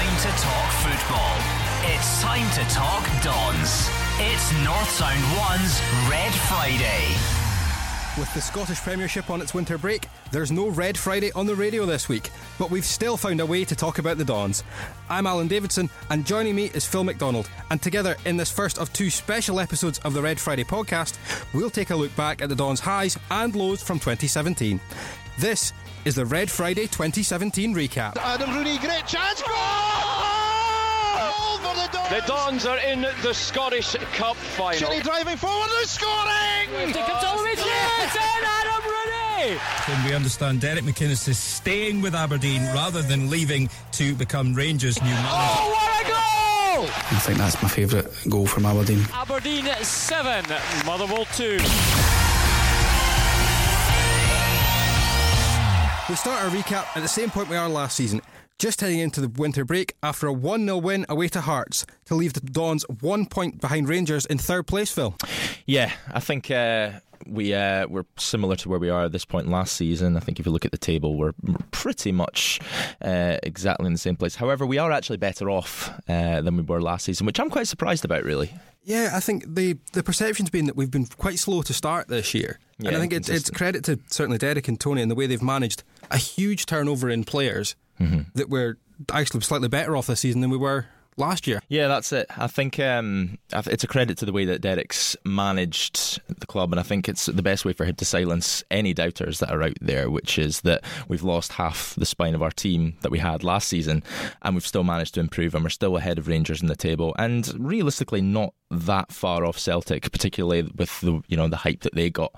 time to talk football. It's time to talk Dons. It's North Sound One's Red Friday. With the Scottish Premiership on its winter break, there's no Red Friday on the radio this week, but we've still found a way to talk about the Dons. I'm Alan Davidson, and joining me is Phil McDonald, and together in this first of two special episodes of the Red Friday podcast, we'll take a look back at the Dons' highs and lows from 2017. This is the Red Friday 2017 recap. Adam Rooney, great chance! Goal for the Dons! The Dons are in the Scottish Cup final. Shinnie driving forward, and scoring! It comes all the way to Adam Rooney! Then we understand Derek McInnes is staying with Aberdeen rather than leaving to become Rangers' new manager. Oh, what a goal! I think that's my favourite goal from Aberdeen. Aberdeen 7, Motherwell 2. We start our recap at the same point we are last season, just heading into the winter break after a 1-0 win away to Hearts to leave the Dons 1 point behind Rangers in third place, Phil. Yeah, I think we're similar to where we are at this point last season. I think if you look at the table, we're pretty much exactly in the same place. However, we are actually better off than we were last season, which I'm quite surprised about, really. Yeah, I think the perception's been that we've been quite slow to start this year. Yeah, and I think it's credit to certainly Derek and Tony and the way they've managed a huge turnover in players that we're actually slightly better off this season than we were last year. Yeah, that's it. I think it's a credit to the way that Derek's managed the club, and I think it's the best way for him to silence any doubters that are out there, which is that we've lost half the spine of our team that we had last season, and we've still managed to improve, and we're still ahead of Rangers in the table, and realistically not that far off Celtic, particularly with the hype that they got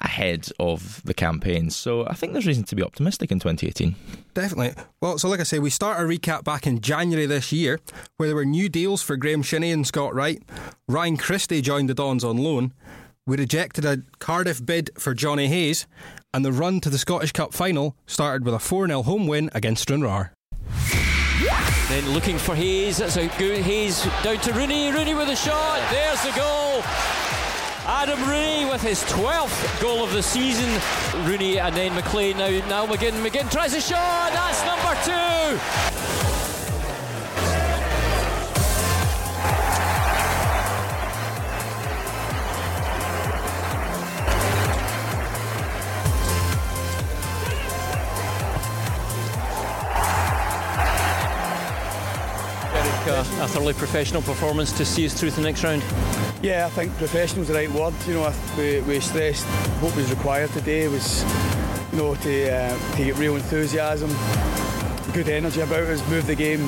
ahead of the campaign. So I think there's reason to be optimistic in 2018. Definitely. Well, so like I say, we start our recap back in January this year, where there were new deals for Graeme Shinnie and Scott Wright. Ryan Christie joined the Dons on loan. We rejected a Cardiff bid for Johnny Hayes, and the run to the Scottish Cup final started with a 4-0 home win against Stranraer. Then looking for Hayes, that's a good Hayes down to Rooney, Rooney with a shot, there's the goal. Adam Rooney with his 12th goal of the season. Rooney and then McLean, now McGinn tries a shot, that's number 2. A thoroughly professional performance to see us through to the next round. Yeah, I think professional's the right word. We stressed what was required today was, to get real enthusiasm, good energy about us, move the game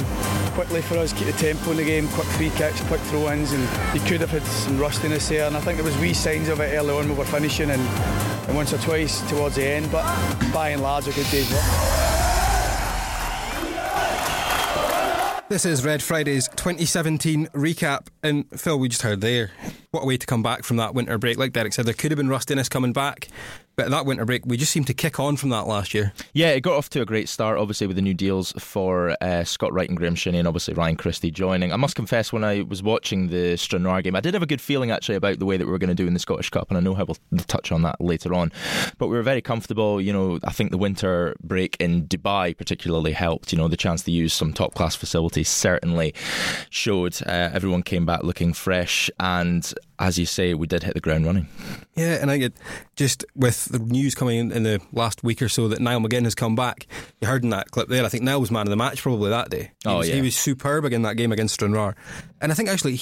quickly for us, keep the tempo in the game, quick free kicks, quick throw-ins, and you could have had some rustiness there. And I think there was wee signs of it early on when we were finishing, and once or twice towards the end. But by and large, a good day's work. This is Red Friday's 2017 recap, and Phil, we just heard there, what a way to come back from that winter break. Like Derek said, there could have been rustiness coming back, but that winter break, we just seemed to kick on from that last year. Yeah, it got off to a great start, obviously, with the new deals for Scott Wright and Graeme Shinnie, and obviously Ryan Christie joining. I must confess, when I was watching the Stranraer game, I did have a good feeling, actually, about the way that we were going to do in the Scottish Cup, and I know how we'll touch on that later on. But we were very comfortable. I think the winter break in Dubai particularly helped. The chance to use some top-class facilities certainly showed. Everyone came back looking fresh, and as you say, we did hit the ground running. Yeah, and I get just with the news coming in the last week or so that Niall McGinn has come back. You heard in that clip there, I think Niall was man of the match probably that day. He was superb in that game against Stranraer, and I think actually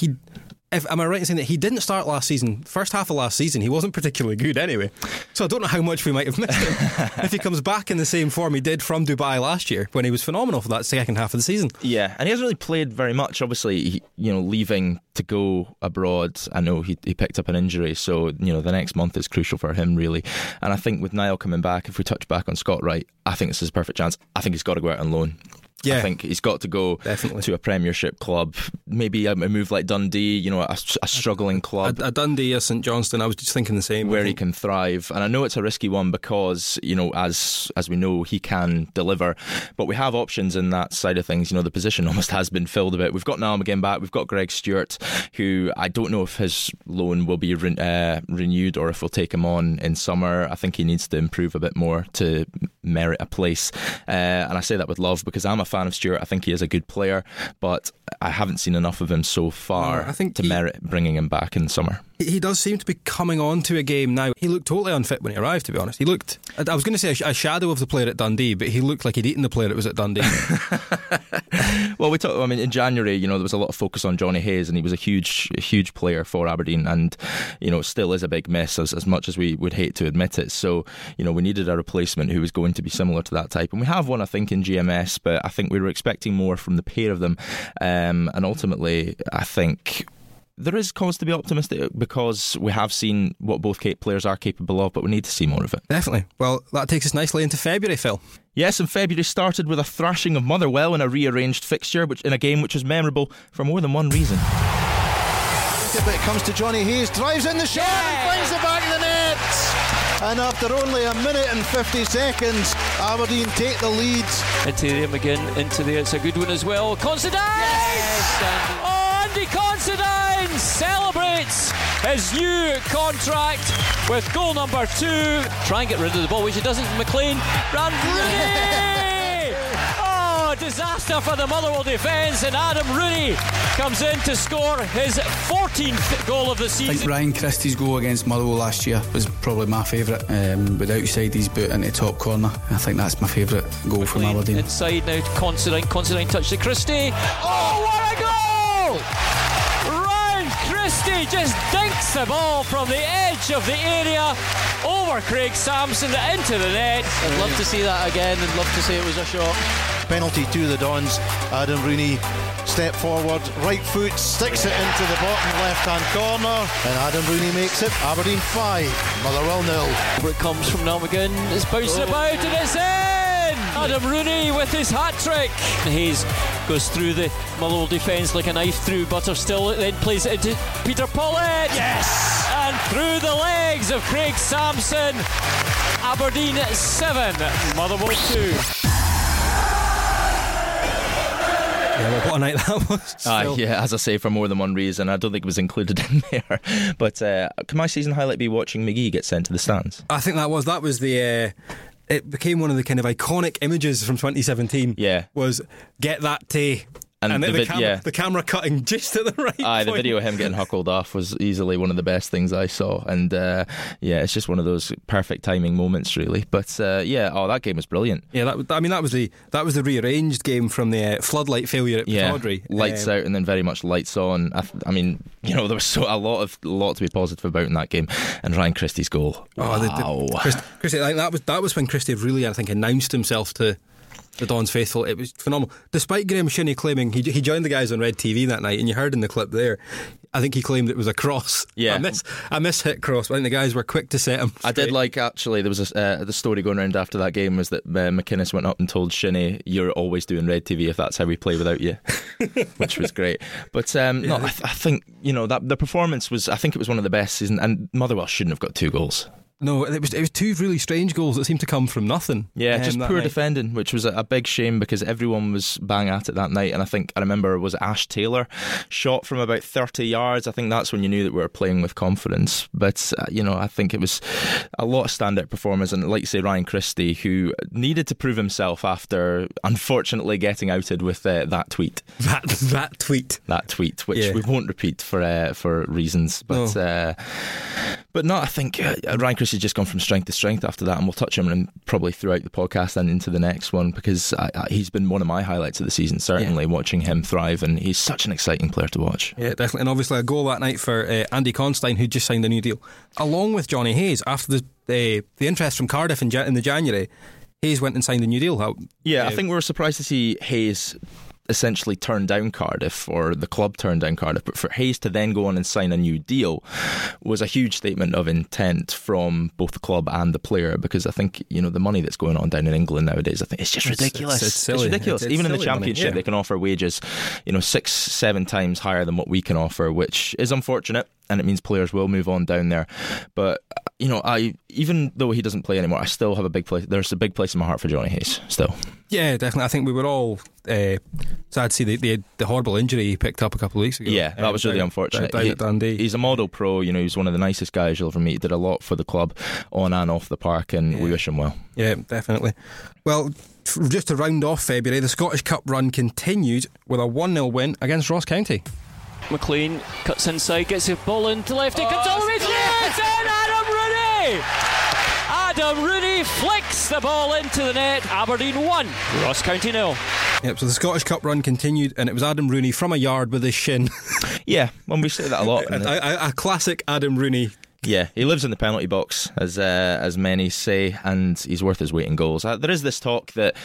am I right in saying that he didn't start last season? First half of last season, he wasn't particularly good anyway. So I don't know how much we might have missed him if he comes back in the same form he did from Dubai last year, when he was phenomenal for that second half of the season. Yeah, and he hasn't really played very much. Obviously, leaving to go abroad. I know he picked up an injury, so the next month is crucial for him, really. And I think with Niall coming back, if we touch back on Scott Wright, I think this is a perfect chance. I think he's got to go out on loan. Yeah, I think he's got to go to a Premiership club, maybe a move like Dundee, a struggling club, a Dundee, a St Johnstone. I was just thinking the same, where he can thrive. And I know it's a risky one because as we know, he can deliver, but we have options in that side of things. The position almost has been filled a bit. We've got Niall McGinn back, we've got Greg Stewart, who I don't know if his loan will be renewed or if we'll take him on in summer. I think he needs to improve a bit more to merit a place, and I say that with love because I'm a fan of Stewart. I think he is a good player, but I haven't seen enough of him so far to merit bringing him back in summer. He does seem to be coming on to a game now. He looked totally unfit when he arrived, to be honest. He looked, I was going to say a shadow of the player at Dundee, but he looked like he'd eaten the player that was at Dundee. Well, we talked, I mean, in January, you know, there was a lot of focus on Johnny Hayes, and he was a huge player for Aberdeen, and, you know, still is a big miss, as much as we would hate to admit it. So, you know, we needed a replacement who was going to be similar to that type, and we have one, I think, in GMS, but I think we were expecting more from the pair of them, and ultimately, I think there is cause to be optimistic because we have seen what both players are capable of, but we need to see more of it. Definitely. Well, that takes us nicely into February, Phil. Yes, and February started with a thrashing of Motherwell in a rearranged fixture, which in a game which was memorable for more than one reason. It comes to Johnny Hayes, drives in the shot and finds the back of the net. And after only a minute and 50 seconds, Aberdeen take the lead. Into the McGinn, into the, it's a good one as well. Considine! Yes! Oh, Andy Considine celebrates his new contract with goal number 2. Try and get rid of the ball, which he doesn't. McLean, Ryan Christie! Oh, disaster for the Motherwell defence, and Adam Rooney comes in to score his 14th goal of the season. I think Ryan Christie's goal against Motherwell last year was probably my favourite, with outside his boot into top corner. I think that's my favourite goal McLean from Aberdeen. Inside now to Considine touched to Christie. Oh, what a goal! Ryan Christie just dinks the ball from the edge of the area over Craig Sampson into the net. I'd love to see that again and love to say it was a shot. Penalty to the Dons. Adam Rooney step forward, right foot, sticks it into the bottom left hand corner, and Adam Rooney makes it. Aberdeen 5, Motherwell 0. Where it comes from Niall McGinn, it's bouncing about and it's in! Adam Rooney with his hat trick. Hayes goes through the Motherwell defence like a knife through butter, still then plays it into Peter Pollard. Yes! And through the legs of Craig Sampson. Aberdeen 7, Motherwell 2. Yeah, well, what a night that was. Yeah, as I say, for more than one reason. I don't think it was included in there. But can my season highlight be watching McGee get sent to the stands? I think that was the... it became one of the kind of iconic images from 2017. Yeah. Was get that tea... And the camera cutting just at the right point. The video of him getting huckled off was easily one of the best things I saw. And it's just one of those perfect timing moments, really. But that game was brilliant. Yeah, that was the rearranged game from the floodlight failure at Pittodrie. Lights out and then very much lights on. I mean, there was a lot to be positive about in that game. And Ryan Christie's goal. Wow. Christie, that was when Christie really, I think, announced himself to the Dons faithful. It was phenomenal. Despite Graeme Shinnie claiming he joined the guys on Red TV that night, and you heard in the clip there, I think he claimed it was a cross. Yeah, a mishit cross. I think the guys were quick to set him straight. I did like, actually, there was the story going around after that game was that McInnes went up and told Shinnie, "You're always doing Red TV if that's how we play without you," which was great. But I think, you know, that the performance was, I think it was one of the best season, and Motherwell shouldn't have got 2 goals. No, it was 2 really strange goals that seemed to come from nothing. Yeah, just poor defending, which was a big shame because everyone was bang at it that night. And I think, I remember, it was Ash Taylor shot from about 30 yards. I think that's when you knew that we were playing with confidence. But, I think it was a lot of standout performers. And like you say, Ryan Christie, who needed to prove himself after, unfortunately, getting outed with that tweet. That tweet, which we won't repeat for reasons. But, I think Ryan Christie's just gone from strength to strength after that, and we'll touch him and probably throughout the podcast and into the next one, because he's been one of my highlights of the season, certainly, watching him thrive, and he's such an exciting player to watch. Yeah, definitely. And obviously a goal that night for Andy Considine, who just signed a new deal, along with Johnny Hayes. After the interest from Cardiff in the January, Hayes went and signed a new deal. I think we were surprised to see Hayes essentially turned down Cardiff, or the club turned down Cardiff, but for Hayes to then go on and sign a new deal was a huge statement of intent from both the club and the player, because I think, you know, the money that's going on down in England nowadays, I think it's just ridiculous. It's ridiculous. Even in the Championship, they can offer wages, 6-7 times higher than what we can offer, which is unfortunate. and it means players will move on down there. But you know, I, even though he doesn't play anymore, I still have a big place. There's a big place in my heart for Johnny Hayes still. Yeah, definitely. I think we were all sad to see the horrible injury he picked up a couple of weeks ago. Yeah, that was really unfortunate. Down at Dundee. He's a model pro. You know, he's one of the nicest guys you'll ever meet. He did a lot for the club on and off the park, and we wish him well. Yeah, definitely. Well, just to round off February, the Scottish Cup run continued with a 1-0 win against Ross County. McLean cuts inside, gets the ball into left, it comes over, it's in! Adam Rooney! Adam Rooney flicks the ball into the net. Aberdeen 1, Ross County 0. Yep, so the Scottish Cup run continued, and it was Adam Rooney from a yard with his shin. Yeah, well, we say that a lot. A classic Adam Rooney. Yeah, he lives in the penalty box, as many say, and he's worth his weight in goals. There is this talk that,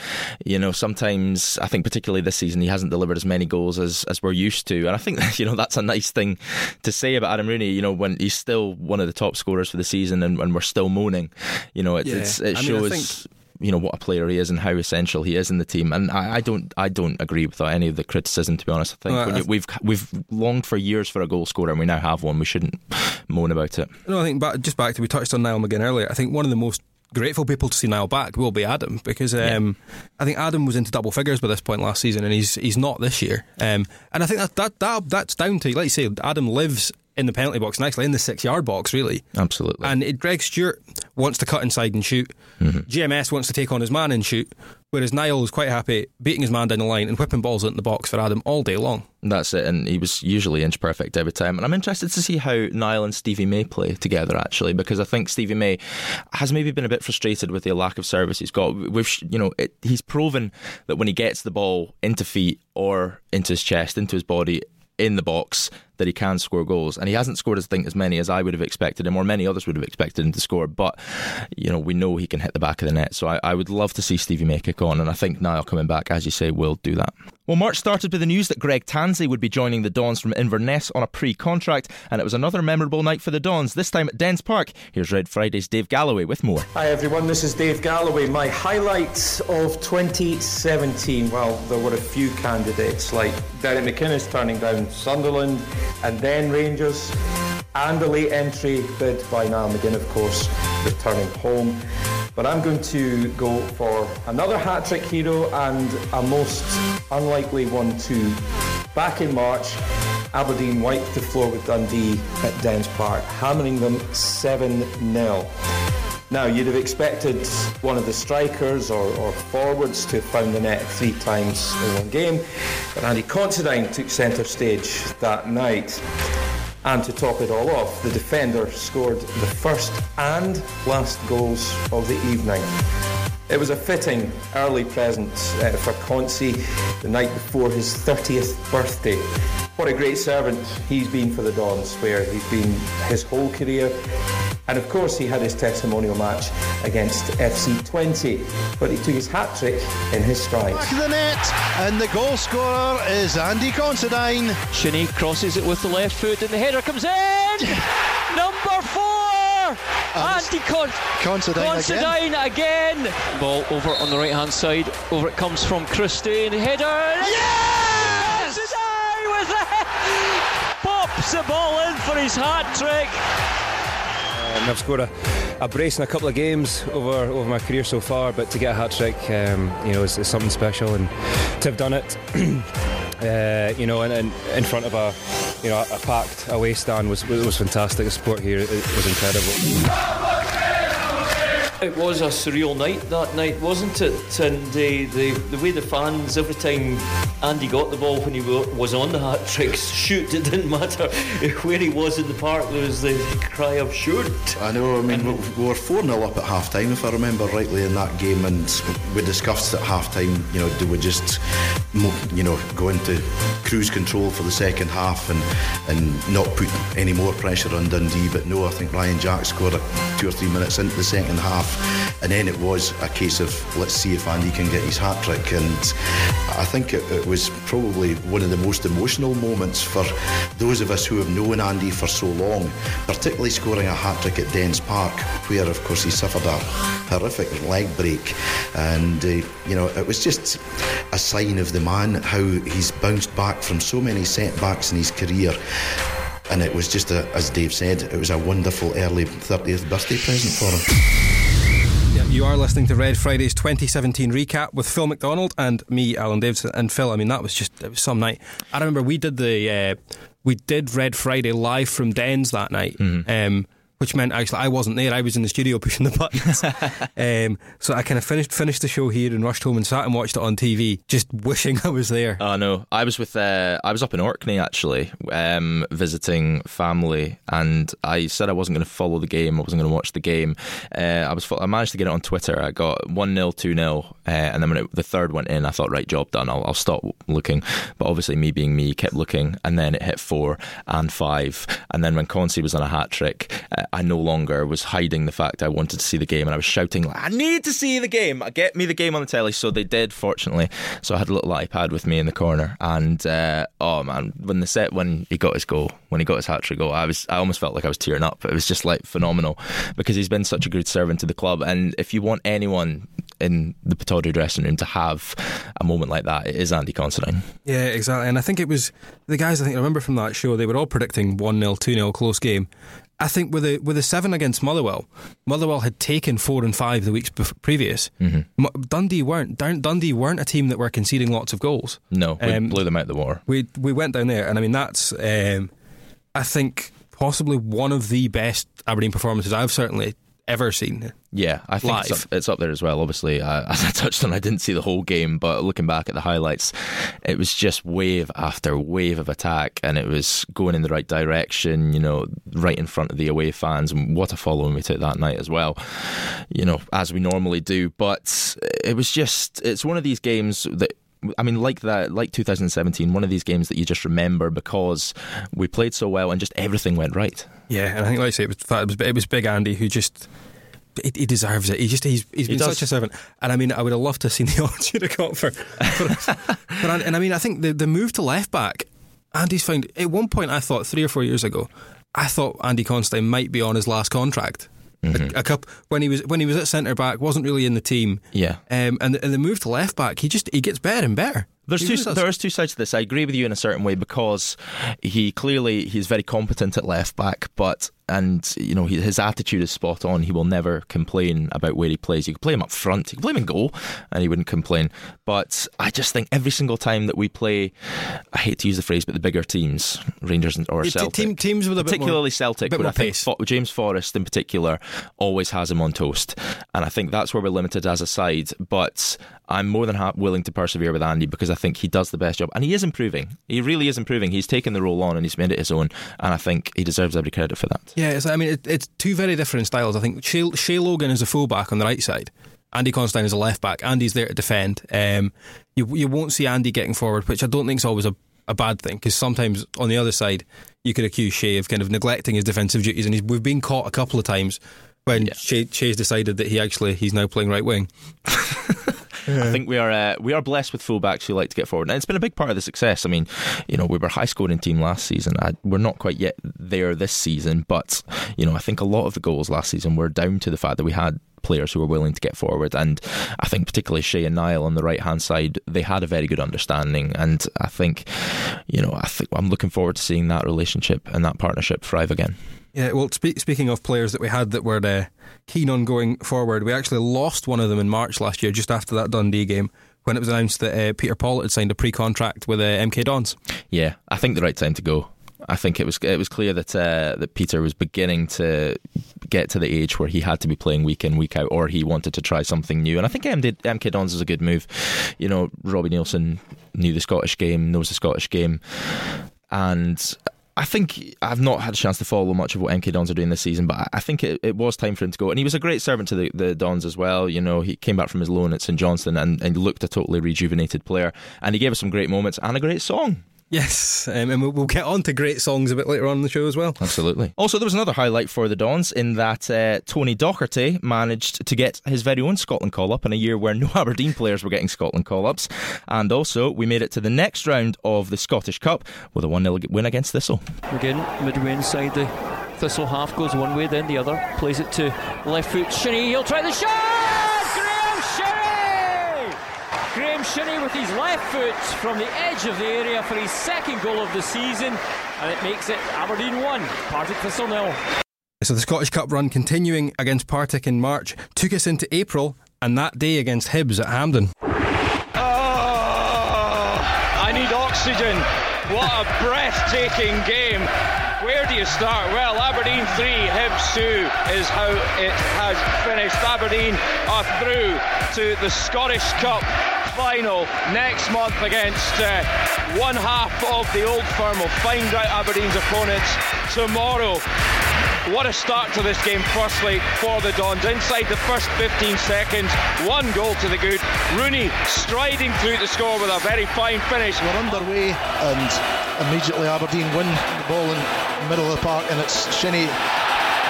you know, sometimes, I think particularly this season, he hasn't delivered as many goals as we're used to, and I think that, you know, that's a nice thing to say about Adam Rooney, you know, when he's still one of the top scorers for the season, and we're still moaning, you know, it shows you know what a player he is and how essential he is in the team. And I don't agree with any of the criticism, to be honest. I think we've longed for years for a goal scorer, and we now have one. We shouldn't moan about it. No, I think we touched on Niall McGinn earlier. I think one of the most grateful people to see Niall back will be Adam, because I think Adam was into double figures by this point last season, and he's not this year. And I think that's down to, like you say, Adam lives in the penalty box, nicely in the 6-yard box, really. Absolutely. And Greg Stewart wants to cut inside and shoot. Mm-hmm. GMS wants to take on his man and shoot, whereas Niall is quite happy beating his man down the line and whipping balls into the box for Adam all day long. That's it, and he was usually inch perfect every time. And I'm interested to see how Niall and Stevie May play together, actually, because I think Stevie May has maybe been a bit frustrated with the lack of service he's got. He's proven that when he gets the ball into feet or into his chest, into his body, in the box, that he can score goals, and he hasn't scored as many as I would have expected him, or many others would have expected him to score, but you know, we know he can hit the back of the net. So I would love to see Stevie May kick on, and I think Niall coming back, as you say, will do that. Well, March started with the news that Greg Tansley would be joining the Dons from Inverness on a pre-contract, and it was another memorable night for the Dons, this time at Dens Park. Here's Red Friday's Dave Galloway with more. Hi everyone, this is Dave Galloway. My highlights of 2017, well, there were a few candidates, like Derek McInnes turning down Sunderland, and then Rangers, and the late entry bid by Niall McGinn, of course, returning home. But I'm going to go for another hat-trick hero and a most unlikely one too. Back in March, Aberdeen wiped the floor with Dundee at Dens Park, hammering them 7-0. Now, you'd have expected one of the strikers or forwards to have found the net 3 times in one game, but Andy Considine took centre stage that night. And to top it all off, the defender scored the first and last goals of the evening. It was a fitting early present for Concy the night before his 30th birthday. What a great servant he's been for the Dons, where he's been his whole career. And of course he had his testimonial match against FC20, but he took his hat-trick in his stride. Back of the net, and the goal scorer is Andy Considine. Shinnie crosses it with the left foot, and the header comes in! Number 4! Andy Considine again! Ball over on the right-hand side, over it comes from Christie, and the header... Yes! Considine with the head! Pops the ball in for his hat-trick! And I've scored a brace in a couple of games over my career so far, but to get a hat-trick, you know, it's something special, and to have done it, you know, and in front of a packed away stand was fantastic. The support here was incredible. It was a surreal night that night, wasn't it? And the way the fans, every time Andy got the ball when he was on the hat-trick, shoot, it didn't matter where he was in the park, there was the cry of shoot. I know, I mean, we were 4-0 up at half-time, if I remember rightly, in that game, and we discussed at half-time, you know, do we just, you know, go into cruise control for the second half and not put any more pressure on Dundee? But no, I think Ryan Jack scored 2 or 3 minutes into the second half. And then it was a case of, let's see if Andy can get his hat-trick, and I think it was probably one of the most emotional moments for those of us who have known Andy for so long, particularly scoring a hat-trick at Dens Park, where of course he suffered a horrific leg break, and you know, it was just a sign of the man, how he's bounced back from so many setbacks in his career. And it was just, as Dave said, it was a wonderful early 30th birthday present for him. Yeah, you are listening to Red Friday's 2017 recap with Phil McDonald and me, Alan Davidson. And Phil, I mean, that was just, it was some night. I remember we did Red Friday live from Dens that night. Which meant actually I wasn't there. I was in the studio pushing the buttons. So I kind of finished the show here and rushed home and sat and watched it on TV, just wishing I was there. Oh no, I was up in Orkney actually, visiting family, and I said I wasn't going to follow the game. I wasn't going to watch the game. I managed to get it on Twitter. I got 1-0, 2-0, and then when the third went in, I thought, right, job done. I'll stop looking. But obviously, me being me, kept looking, and then it hit 4 and 5, and then when Consi was on a hat trick. I no longer was hiding the fact I wanted to see the game, and I was shouting like, I need to see the game, get me the game on the telly. So they did, fortunately. So I had a little iPad with me in the corner, and oh man, when he got his goal, when he got his hat-trick goal, I almost felt like I was tearing up. It was just like phenomenal, because he's been such a good servant to the club, and if you want anyone in the Pittodrie dressing room to have a moment like that, it is Andy Considine. Yeah, exactly. And I think it was the guys, I think I remember from that show, they were all predicting 1-0, 2-0 close game. I think with the 7 against Motherwell had taken 4 and 5 the weeks previous. Mm-hmm. Dundee weren't a team that were conceding lots of goals. No, we blew them out the water. We went down there, and I mean that's I think possibly one of the best Aberdeen performances I've certainly ever seen. Yeah, I think it's up there as well. Obviously, as I touched on, I didn't see the whole game, but looking back at the highlights, it was just wave after wave of attack, and it was going in the right direction, you know, right in front of the away fans, and what a following we took that night as well, you know, as we normally do. But it was just, it's one of these games that, I mean, like 2017, one of these games that you just remember because we played so well and just everything went right. Yeah, and I think, like I say, it was Big Andy who just... He deserves it. He's been such a servant, and I mean, I would have loved to have seen the odds you'd have got and I mean, I think the move to left back, Andy's found. At one point, I thought 3 or 4 years ago, I thought Andy Considine might be on his last contract. Mm-hmm. A cup when he was at centre back, wasn't really in the team. Yeah, and the move to left back, he gets better and better. There's two sides to this. I agree with you in a certain way, because he's very competent at left back, but. And, you know, his attitude is spot on. He will never complain about where he plays. You could play him up front, you could play him in goal, and he wouldn't complain. But I just think every single time that we play, I hate to use the phrase, but the bigger teams, Rangers or Celtic. Teams with a bit more... Particularly Celtic, but I think James Forrest in particular always has him on toast. And I think that's where we're limited as a side. But I'm more than willing to persevere with Andy, because I think he does the best job. And he is improving. He really is improving. He's taken the role on and he's made it his own. And I think he deserves every credit for that. Yeah, I mean, it's two very different styles. I think Shay Logan is a fullback on the right side. Andy Considine is a left back. Andy's there to defend. You won't see Andy getting forward, which I don't think is always a bad thing, because sometimes on the other side you could accuse Shay of kind of neglecting his defensive duties, and we've been caught a couple of times when Shay's decided that he's now playing right wing. I think we are blessed with fullbacks who like to get forward, and it's been a big part of the success. I mean, you know, we were a high scoring team last season. We're not quite yet there this season, but you know, I think a lot of the goals last season were down to the fact that we had players who were willing to get forward, and I think particularly Shay and Niall on the right hand side, they had a very good understanding, and I think, you know, I'm looking forward to seeing that relationship and that partnership thrive again. Yeah, well, speaking of players that we had that were keen on going forward, we actually lost one of them in March last year, just after that Dundee game, when it was announced that Peter Pollitt had signed a pre-contract with MK Dons. Yeah, I think the right time to go. I think it was clear that Peter was beginning to get to the age where he had to be playing week in, week out, or he wanted to try something new. And I think MK Dons is a good move. You know, Robbie Nielsen knows the Scottish game, and... I think I've not had a chance to follow much of what MK Dons are doing this season, but I think it was time for him to go. And he was a great servant to the Dons as well. You know, he came back from his loan at St Johnstone and looked a totally rejuvenated player. And he gave us some great moments and a great song. Yes, and we'll get on to great songs a bit later on in the show as well. Absolutely. Also, there was another highlight for the Dons in that Tony Docherty managed to get his very own Scotland call-up in a year where no Aberdeen players were getting Scotland call-ups. And also, we made it to the next round of the Scottish Cup with a 1-0 win against Thistle. Again, midway inside the Thistle half, goes one way, then the other. Plays it to left foot, Shinnie, he'll try the shot! Graeme Shinnie! Graeme Graeme Shinnie with his left foot from the edge of the area for his second goal of the season, and it makes it Aberdeen 1, Partick Thistle 0. So the Scottish Cup run continuing against Partick in March took us into April, and that day against Hibs at Hampden. I need oxygen. What a breathtaking game. Where do you start? Well, Aberdeen 3, Hibs 2 is how it has finished. Aberdeen are through to the Scottish Cup final next month against one half of the Old Firm. We'll find out Aberdeen's opponents tomorrow. What a start to this game, firstly, for the Dons. Inside the first 15 seconds, one goal to the good. Rooney striding through to score with a very fine finish. We're underway and immediately Aberdeen win the ball in the middle of the park, and it's Shinnie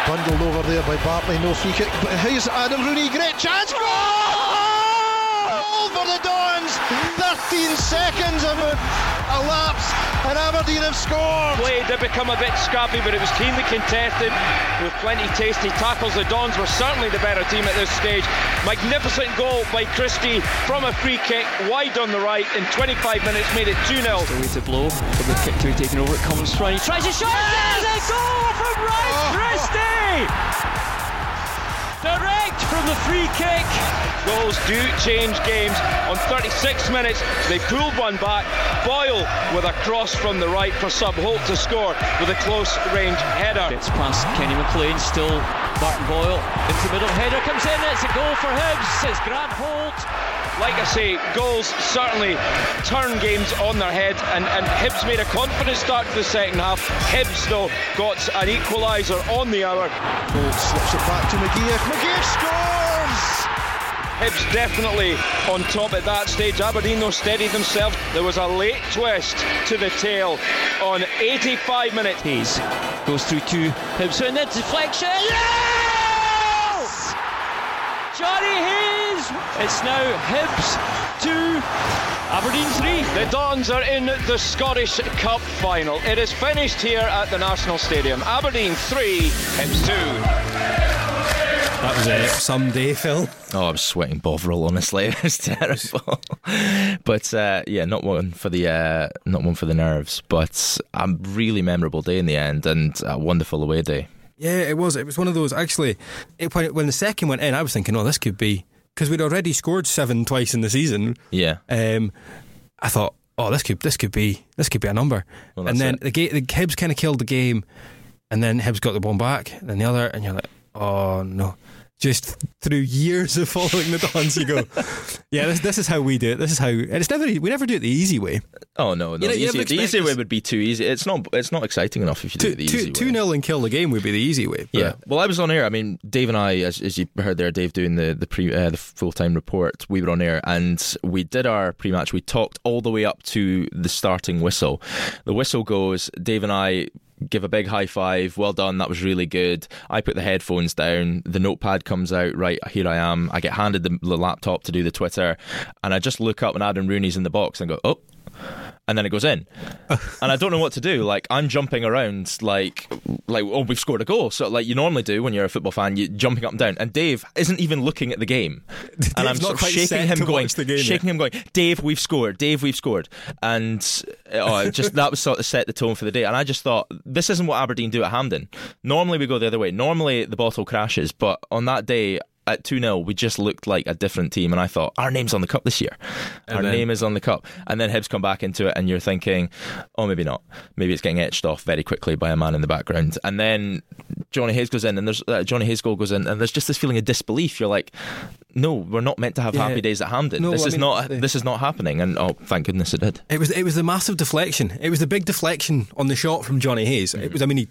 bundled over there by Bartley. No free kick, but here's Adam Rooney. Great chance. Goal for the Dons! 13 seconds of it elapsed and Aberdeen have scored. Play did become a bit scrappy, but it was keenly contested with plenty tasty tackles. The Dons were certainly the better team at this stage. Magnificent goal by Christie from a free kick wide on the right in 25 minutes made it 2-0. Just a way to blow, but with kick to be taken over, it comes from. He tries to shot. Yes! There's a goal from Ryan Christie! Direct from the free kick. Goals do change games. On 36 minutes, they pulled one back. Boyle with a cross from the right for Sub Holt to score with a close-range header. It's past Kenny McLean, still Martin Boyle into the middle. Header comes in, it's a goal for Hibs. It's Grant Holt. Like I say, goals certainly turn games on their head, and Hibs made a confident start to the second half. Hibs, though, got an equaliser on the hour. Holt slips it back to McGeoch. McGeoch scores! Hibs definitely on top at that stage. Aberdeen, though, steadied themselves. There was a late twist to the tail on 85 minutes. Hayes goes through to Hibs, and then deflection. Yes! Johnny Hayes! It's now Hibs 2. Aberdeen 3. The Dons are in the Scottish Cup final. It is finished here at the National Stadium. Aberdeen 3, Hibs 2. That was it. Some day, Phil. Oh, I'm sweating Bovril, honestly. It was terrible. But yeah, not one for the nerves. But a really memorable day in the end, and a wonderful away day. Yeah, it was. It was one of those. Actually, when the second went in, I was thinking, oh, this could be. Because we'd already scored 7 twice in the season. Yeah. I thought, oh, this could be a number. Well, and then the Hibs kind of killed the game, and then Hibs got the one back, and then the other, and you're like, oh no. Just through years of following the Dons, you go, yeah, this is how we do it. This is how, and it's never, we never do it the easy way. Oh no, the easy way would be too easy. It's not exciting enough if you do it the easy way. 2-0 and kill the game would be the easy way. But. Yeah. Well, I was on air. I mean, Dave and I, as you heard there, Dave doing the full time report. We were on air and we did our pre match. We talked all the way up to the starting whistle. The whistle goes. Dave and I give a big high five. Well done, that was really good. I put the headphones down, the notepad comes out. Right, here I am. I get handed the laptop to do the Twitter, and I just look up and Adam Rooney's in the box and go, oh, and then it goes in. And I don't know what to do. Like, I'm jumping around like oh, we've scored a goal. So like you normally do when you're a football fan, you're jumping up and down. And Dave isn't even looking at the game. Dave's, and I'm sort of shaking him going, Dave, we've scored. Dave, we've scored. And just that was sort of set the tone for the day. And I just thought, this isn't what Aberdeen do at Hampden. Normally we go the other way. Normally the bottle crashes, but on that day at 2-0 we just looked like a different team, and I thought, our name's on the cup this year, name is on the cup. And then Hibs come back into it and you're thinking, oh, maybe not, maybe it's getting etched off very quickly by a man in the background. And then Johnny Hayes goes in, and there's Johnny Hayes' goal goes in, and there's just this feeling of disbelief. You're like, no, we're not meant to have happy days at Hampden. This is not happening. And oh, thank goodness it did. It was the massive deflection. It was the big deflection on the shot from Johnny Hayes. Mm-hmm.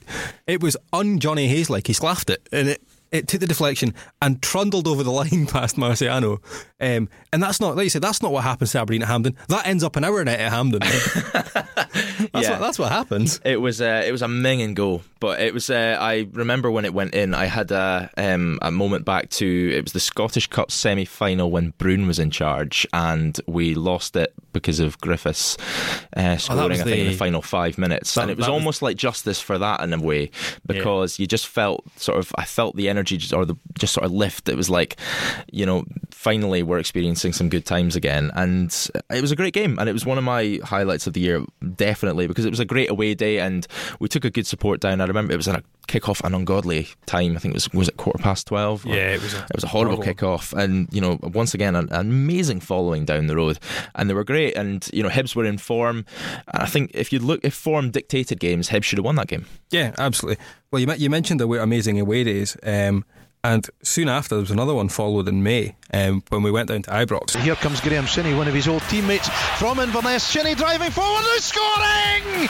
It was un-Johnny Hayes, like he slapped it, and it took the deflection and trundled over the line past Marciano. And that's not, like you said, that's not what happens to Aberdeen at Hampden. That ends up in our net at Hampden. That's what happened. It was a minging goal, but it was. I remember when it went in. I had a moment back to it was the Scottish Cup semi-final when Bruin was in charge, and we lost it because of Griffiths scoring. I think in the final 5 minutes, and it was almost like justice for that in a way, because you just felt sort of. I felt the energy or the just sort of lift. It was like, you know, finally we're experiencing some good times again, and it was a great game, and it was one of my highlights of the year, definitely, because it was a great away day and we took a good support down. I remember it was a kick-off an ungodly time. I think it was it 12:15? Yeah, it was a horrible kick-off, and you know, once again an amazing following down the road, and they were great, and you know, Hibs were in form, and I think if form dictated games, Hibs should have won that game. Yeah, absolutely. Well, you mentioned the amazing away days, and soon after there was another one followed in May, when we went down to Ibrox. Here comes Graeme Shinnie, one of his old teammates from Inverness. Shinnie driving forward, who's scoring!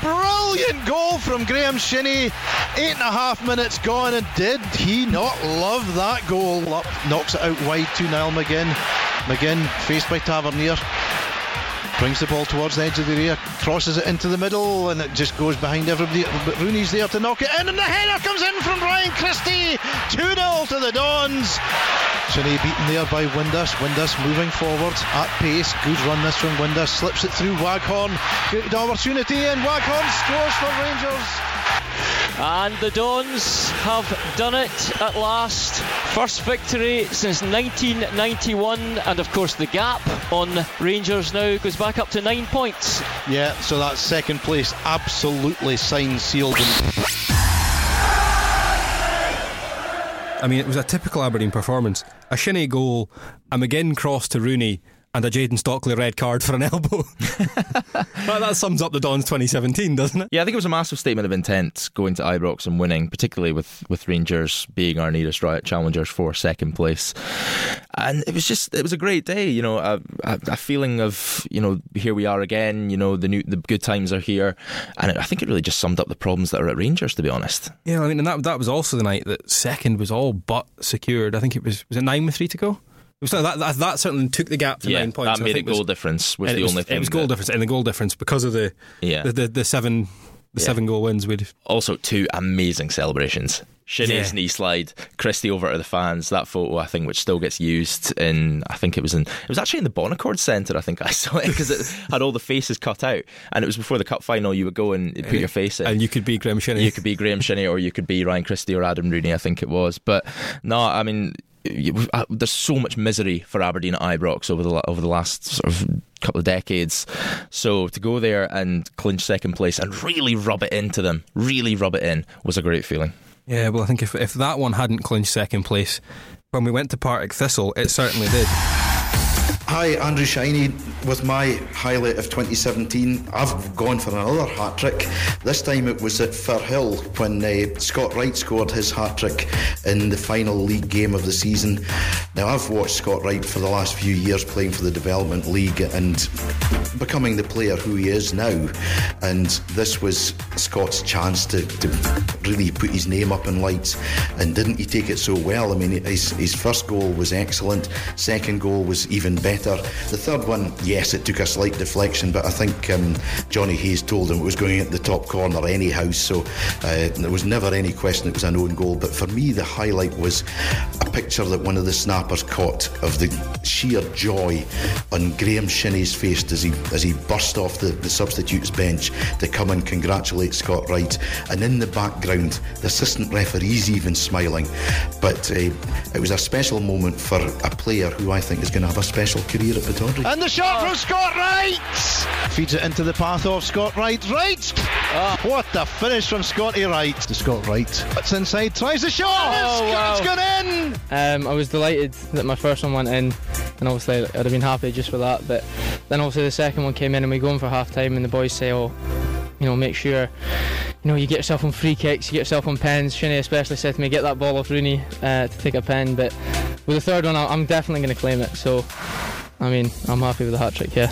Brilliant goal from Graeme Shinnie. 8.5 minutes gone, and did he not love that goal? Up, knocks it out wide to Niall McGinn. McGinn faced by Tavernier, brings the ball towards the edge of the area, crosses it into the middle, and it just goes behind everybody, but Rooney's there to knock it in, and the header comes in from Ryan Christie. 2-0 to the Dons. Shinnie beaten there by Windus moving forward at pace. Good run this from Windus, slips it through Waghorn, great opportunity, and Waghorn scores for Rangers, and the Dons have done it at last. First victory since 1991, and of course the gap on Rangers now goes back up to 9 points. Yeah, so that second place absolutely signed, sealed. I mean, it was a typical Aberdeen performance. A Shinnie goal, a McGinn cross to Rooney, and a Jayden Stockley red card for an elbow. Well, that sums up the Dons 2017, doesn't it? Yeah, I think it was a massive statement of intent going to Ibrox and winning, particularly with Rangers being our nearest challengers for second place. And it was a great day, you know, a feeling of, you know, here we are again, you know, the good times are here. And I think it really just summed up the problems that are at Rangers, to be honest. Yeah, I mean, and that was also the night that second was all but secured. I think it was it 9 with 3 to go? So that certainly took the gap to 9 points. That made goal difference was the only thing. It was goal difference, and the goal difference because of the 7 goal wins. We'd also 2 amazing celebrations. Shinnie's knee slide, Christie over to the fans. That photo, I think, which still gets used in, I think it was actually in the Bonaccord Centre. I think I saw it because it had all the faces cut out, and it was before the cup final. You would go and put your face in, and you could be Graeme Shinnie. You could be Graeme Shinnie, or you could be Ryan Christie or Adam Rooney, I think it was. But no, I mean, there's so much misery for Aberdeen at Ibrox over the last sort of couple of decades, so to go there and clinch second place and really rub it in was a great feeling. Yeah, well, I think if that one hadn't clinched second place when we went to Partick Thistle, it certainly did. Hi, Andrew Shinnie with my highlight of 2017. I've gone for another hat-trick. This time it was at Firhill when Scott Wright scored his hat-trick in the final league game of the season. Now, I've watched Scott Wright for the last few years playing for the Development League and becoming the player who he is now. And this was Scott's chance to really put his name up in lights. And didn't he take it so well? I mean, his first goal was excellent. Second goal was even better. The third one, yes, it took a slight deflection, but I think Johnny Hayes told him it was going at the top corner anyhow, so there was never any question it was an own goal. But for me, the highlight was a picture that one of the snappers caught of the sheer joy on Graeme Shinnie's face as he burst off the substitutes bench to come and congratulate Scott Wright. And in the background, the assistant referee's even smiling. But it was a special moment for a player who I think is going to have a special career at Pittodrie. And the shot from Scott Wright! Feeds it into the path of Scott Wright. Wright! What a finish from Scotty Wright. To Scott Wright. It's inside, tries the shot! It's gone in! I was delighted that my first one went in, and obviously I'd have been happy just for that, but then obviously the second one came in and we go in for half time, and the boys say, oh, you know, make sure, you know, you get yourself on free kicks, you get yourself on pens. Shinnie especially said to me, get that ball off Rooney to take a pen, but with the third one I'm definitely going to claim it, so I mean, I'm happy with the hat-trick, yeah.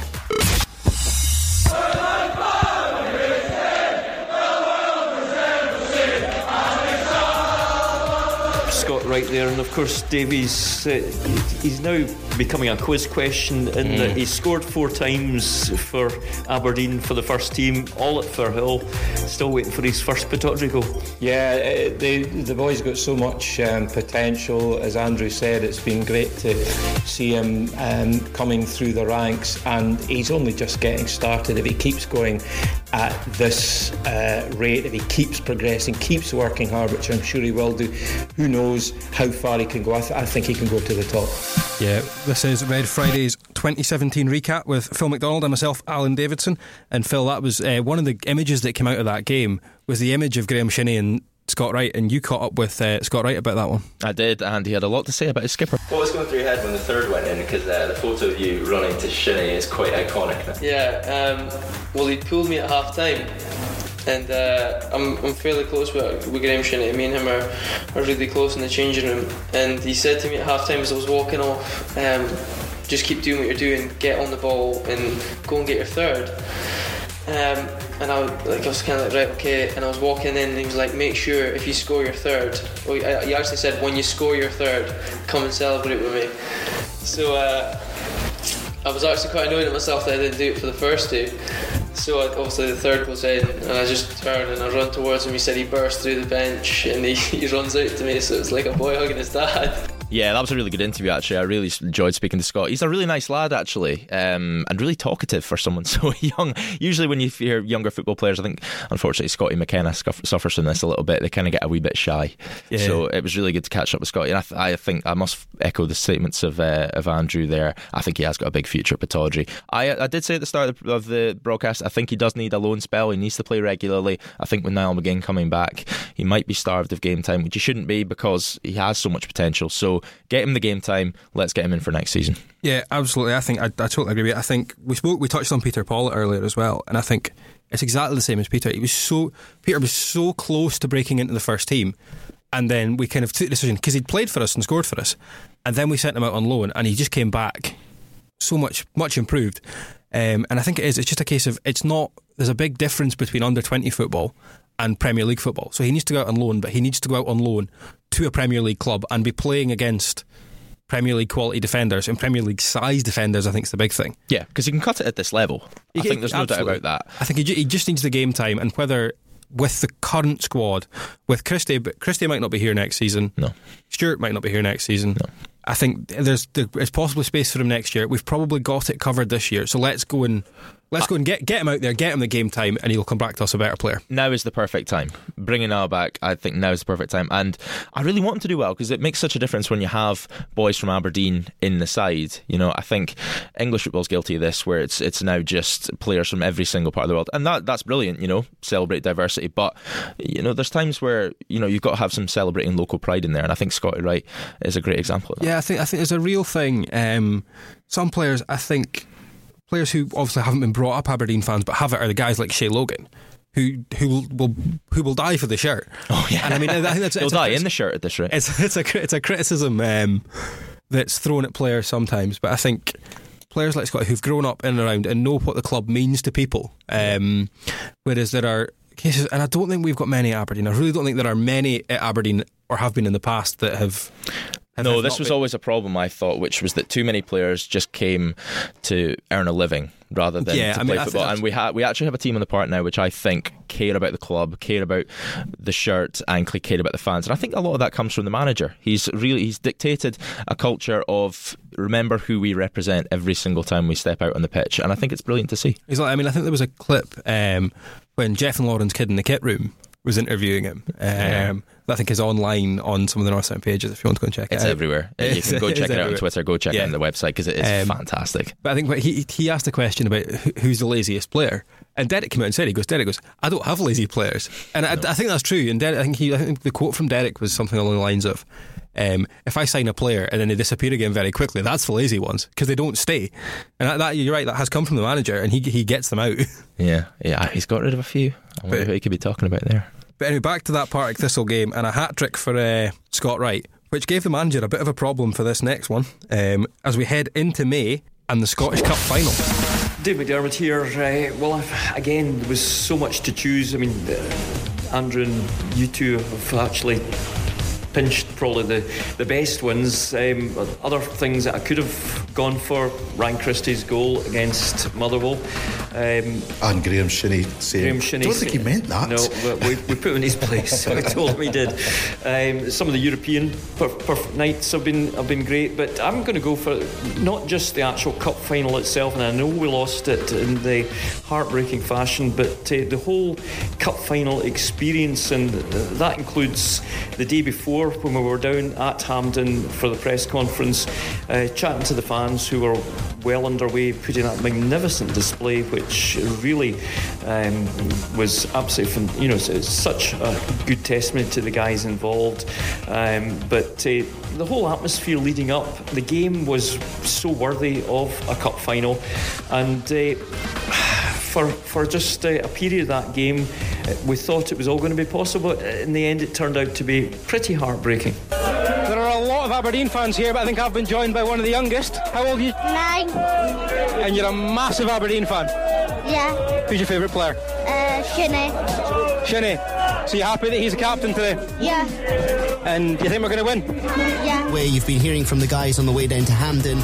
Scott Wright there, and of course Davies, he's now becoming a quiz question in that he scored 4 times for Aberdeen for the first team, all at Firhill, still waiting for his first Pittodrie goal. Yeah, the boy's got so much potential. As Andrew said, it's been great to see him coming through the ranks, and he's only just getting started. If he keeps going at this rate, if he keeps progressing, keeps working hard, which I'm sure he will do, who knows how far he can go. I think he can go to the top. Yeah, this is Red Friday's 2017 recap with Phil McDonald and myself, Alan Davidson. And Phil, that was one of the images that came out of that game was the image of Graeme Shinnie and Scott Wright, and you caught up with Scott Wright about that one. I did, and he had a lot to say about his skipper. What was going through your head when the third went in? Because the photo of you running to Shinnie is quite iconic now. Yeah, well, he pulled me at half time, and I'm fairly close with Graeme Shinnie. Me and him are really close in the changing room, and he said to me at half time as I was walking off, just keep doing what you're doing, get on the ball and go and get your third. And I was kind of like, right, okay. And I was walking in, and he was like, make sure if you score your third, or he actually said, when you score your third, come and celebrate with me. So I was actually quite annoyed at myself that I didn't do it for the first two. So obviously the third goes in, and I just turn and I run towards him. He said he burst through the bench, and he runs out to me. So it's like a boy hugging his dad. Yeah, that was a really good interview, actually. I really enjoyed speaking to Scott. He's a really nice lad, actually, and really talkative for someone so young. Usually when you hear younger football players, I think, unfortunately, Scotty McKenna suffers from this a little bit. They kind of get a wee bit shy. Yeah. So it was really good to catch up with Scotty. And I think I must echo the statements of Andrew there. I think he has got a big future at Pittodrie. I did say at the start of the broadcast, I think he does need a loan spell. He needs to play regularly. I think with Niall McGinn coming back, he might be starved of game time, which he shouldn't be because he has so much potential. So get him the game time. Let's get him in for next season. Yeah, absolutely. I think I totally agree with you. I think we touched on Peter Pollitt earlier as well, and I think it's exactly the same as Peter. Peter was so close to breaking into the first team, and then we kind of took the decision because he'd played for us and scored for us, and then we sent him out on loan, and he just came back so much improved. And I think it's just a case of there's a big difference between under 20 football and Premier League football. So he needs to go out on loan, but he needs to go out on loan to a Premier League club and be playing against Premier League quality defenders and Premier League size defenders, I think, is the big thing. Yeah, because he can cut it at this level. I think there's absolutely no doubt about that. I think he just needs the game time, and whether with the current squad, with Christie, but Christie might not be here next season. No. Stewart might not be here next season. No. I think there's possibly space for him next year. We've probably got it covered this year, so let's go and get him out there, get him the game time, and he'll come back to us a better player. Now is the perfect time. Bringing Niall back, I think now is the perfect time. And I really want him to do well because it makes such a difference when you have boys from Aberdeen in the side. You know, I think English football's guilty of this, where it's now just players from every single part of the world. And that's brilliant, you know, celebrate diversity. But, you know, there's times where, you know, you've got to have some celebrating local pride in there. And I think Scotty Wright is a great example of that. Yeah, I think it's a real thing. Some players, I think... Players who obviously haven't been brought up Aberdeen fans, but have it, are the guys like Shay Logan, who will die for the shirt. Oh yeah, and I mean, I think that's, he'll die in the shirt at this rate. It's a criticism that's thrown at players sometimes, but I think players like Scott who've grown up in and around and know what the club means to people, whereas there are cases, and I don't think we've got many at Aberdeen. I really don't think there are many at Aberdeen or have been in the past that have. No, this was always a problem, I thought, which was that too many players just came to earn a living rather than play football. And we actually have a team on the park now which I think care about the club, care about the shirt, and care about the fans. And I think a lot of that comes from the manager. He's dictated a culture of remember who we represent every single time we step out on the pitch. And I think it's brilliant to see. Exactly. I mean, I think there was a clip when Jeff and Lauren's kid in the kit room was interviewing him. I think is online on some of the North Sound pages if you want to go and check it out. It's everywhere. You can go check it out on Twitter, go check it on the website because it is fantastic. But I think he asked a question about who's the laziest player, and Derek came out and said, Derek goes, I don't have lazy players. And no. I think that's true. And Derek, I think the quote from Derek was something along the lines of, if I sign a player and then they disappear again very quickly, that's the lazy ones because they don't stay. And that you're right, that has come from the manager, and he gets them out. Yeah, he's got rid of a few. I wonder who he could be talking about there. But anyway, back to that Partick Thistle game, and a hat-trick for Scott Wright, which gave the manager a bit of a problem for this next one, as we head into May and the Scottish Cup final. Dave McDermott here. Well, again, there was so much to choose. I mean, Andrew and you two have actually pinched probably the best wins. Other things that I could have gone for: Ryan Christie's goal against Motherwell, and Graeme Shinnie saying, I don't think he meant that. No, we put him in his place. So I told him he did. Some of the European nights have been great, but I'm going to go for not just the actual cup final itself, and I know we lost it in the heartbreaking fashion, but the whole cup final experience, and that includes the day before when we were down at Hampden for the press conference, chatting to the fans who were well underway, putting that magnificent display, which really was absolutely, it's such a good testament to the guys involved. But the whole atmosphere leading up, the game was so worthy of a cup final, and for just a period of that game, we thought it was all going to be possible. In the end, it turned out to be pretty heartbreaking. There are a lot of Aberdeen fans here, but I think I've been joined by one of the youngest. How old are you? 9. And you're a massive Aberdeen fan? Yeah. Who's your favourite player? Shinnie. So you're happy that he's a captain today? Yeah. And do you think we're going to win? Yeah. Where you've been hearing from the guys on the way down to Hampden.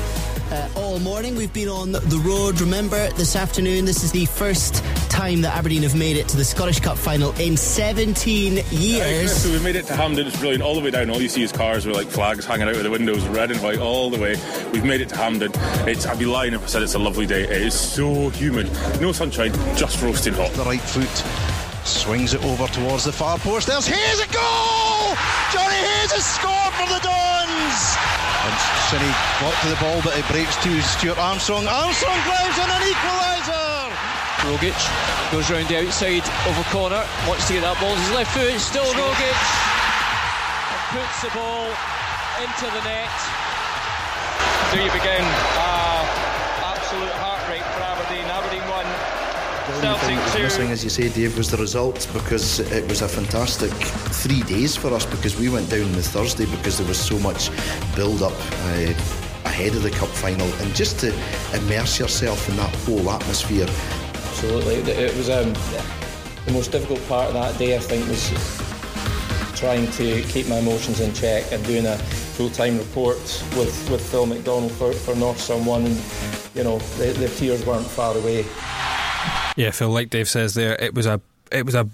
All morning we've been on the road. Remember, this afternoon, this is the first time that Aberdeen have made it to the Scottish Cup final in 17 years. So we've made it to Hampden. It's brilliant. All the way down, all you see is cars with like flags hanging out of the windows, red and white, all the way. We've made it to Hampden. I'd be lying if I said it's a lovely day. It is so humid. No sunshine, just roasting hot. The right foot swings it over towards the far post. There's Hayes, a goal! Johnny Hayes has scored for the Dons! And Shinnie got to the ball, but it breaks to Stuart Armstrong. Armstrong drives in an equaliser! Rogic goes round the outside of a corner, wants to get that ball. His left foot, still Rogic, and puts the ball into the net. Do you begin? Absolute heartbreak for Aberdeen. Aberdeen won. The only thing that was missing, as you say, Dave, was the result, because it was a fantastic 3 days for us, because we went down on the Thursday because there was so much build-up ahead of the cup final, and just to immerse yourself in that whole atmosphere. Absolutely. It was the most difficult part of that day, I think, was trying to keep my emotions in check and doing a full-time report with Phil McDonald for North Someone, and, the tears weren't far away. Yeah, Phil, like Dave says there, it was a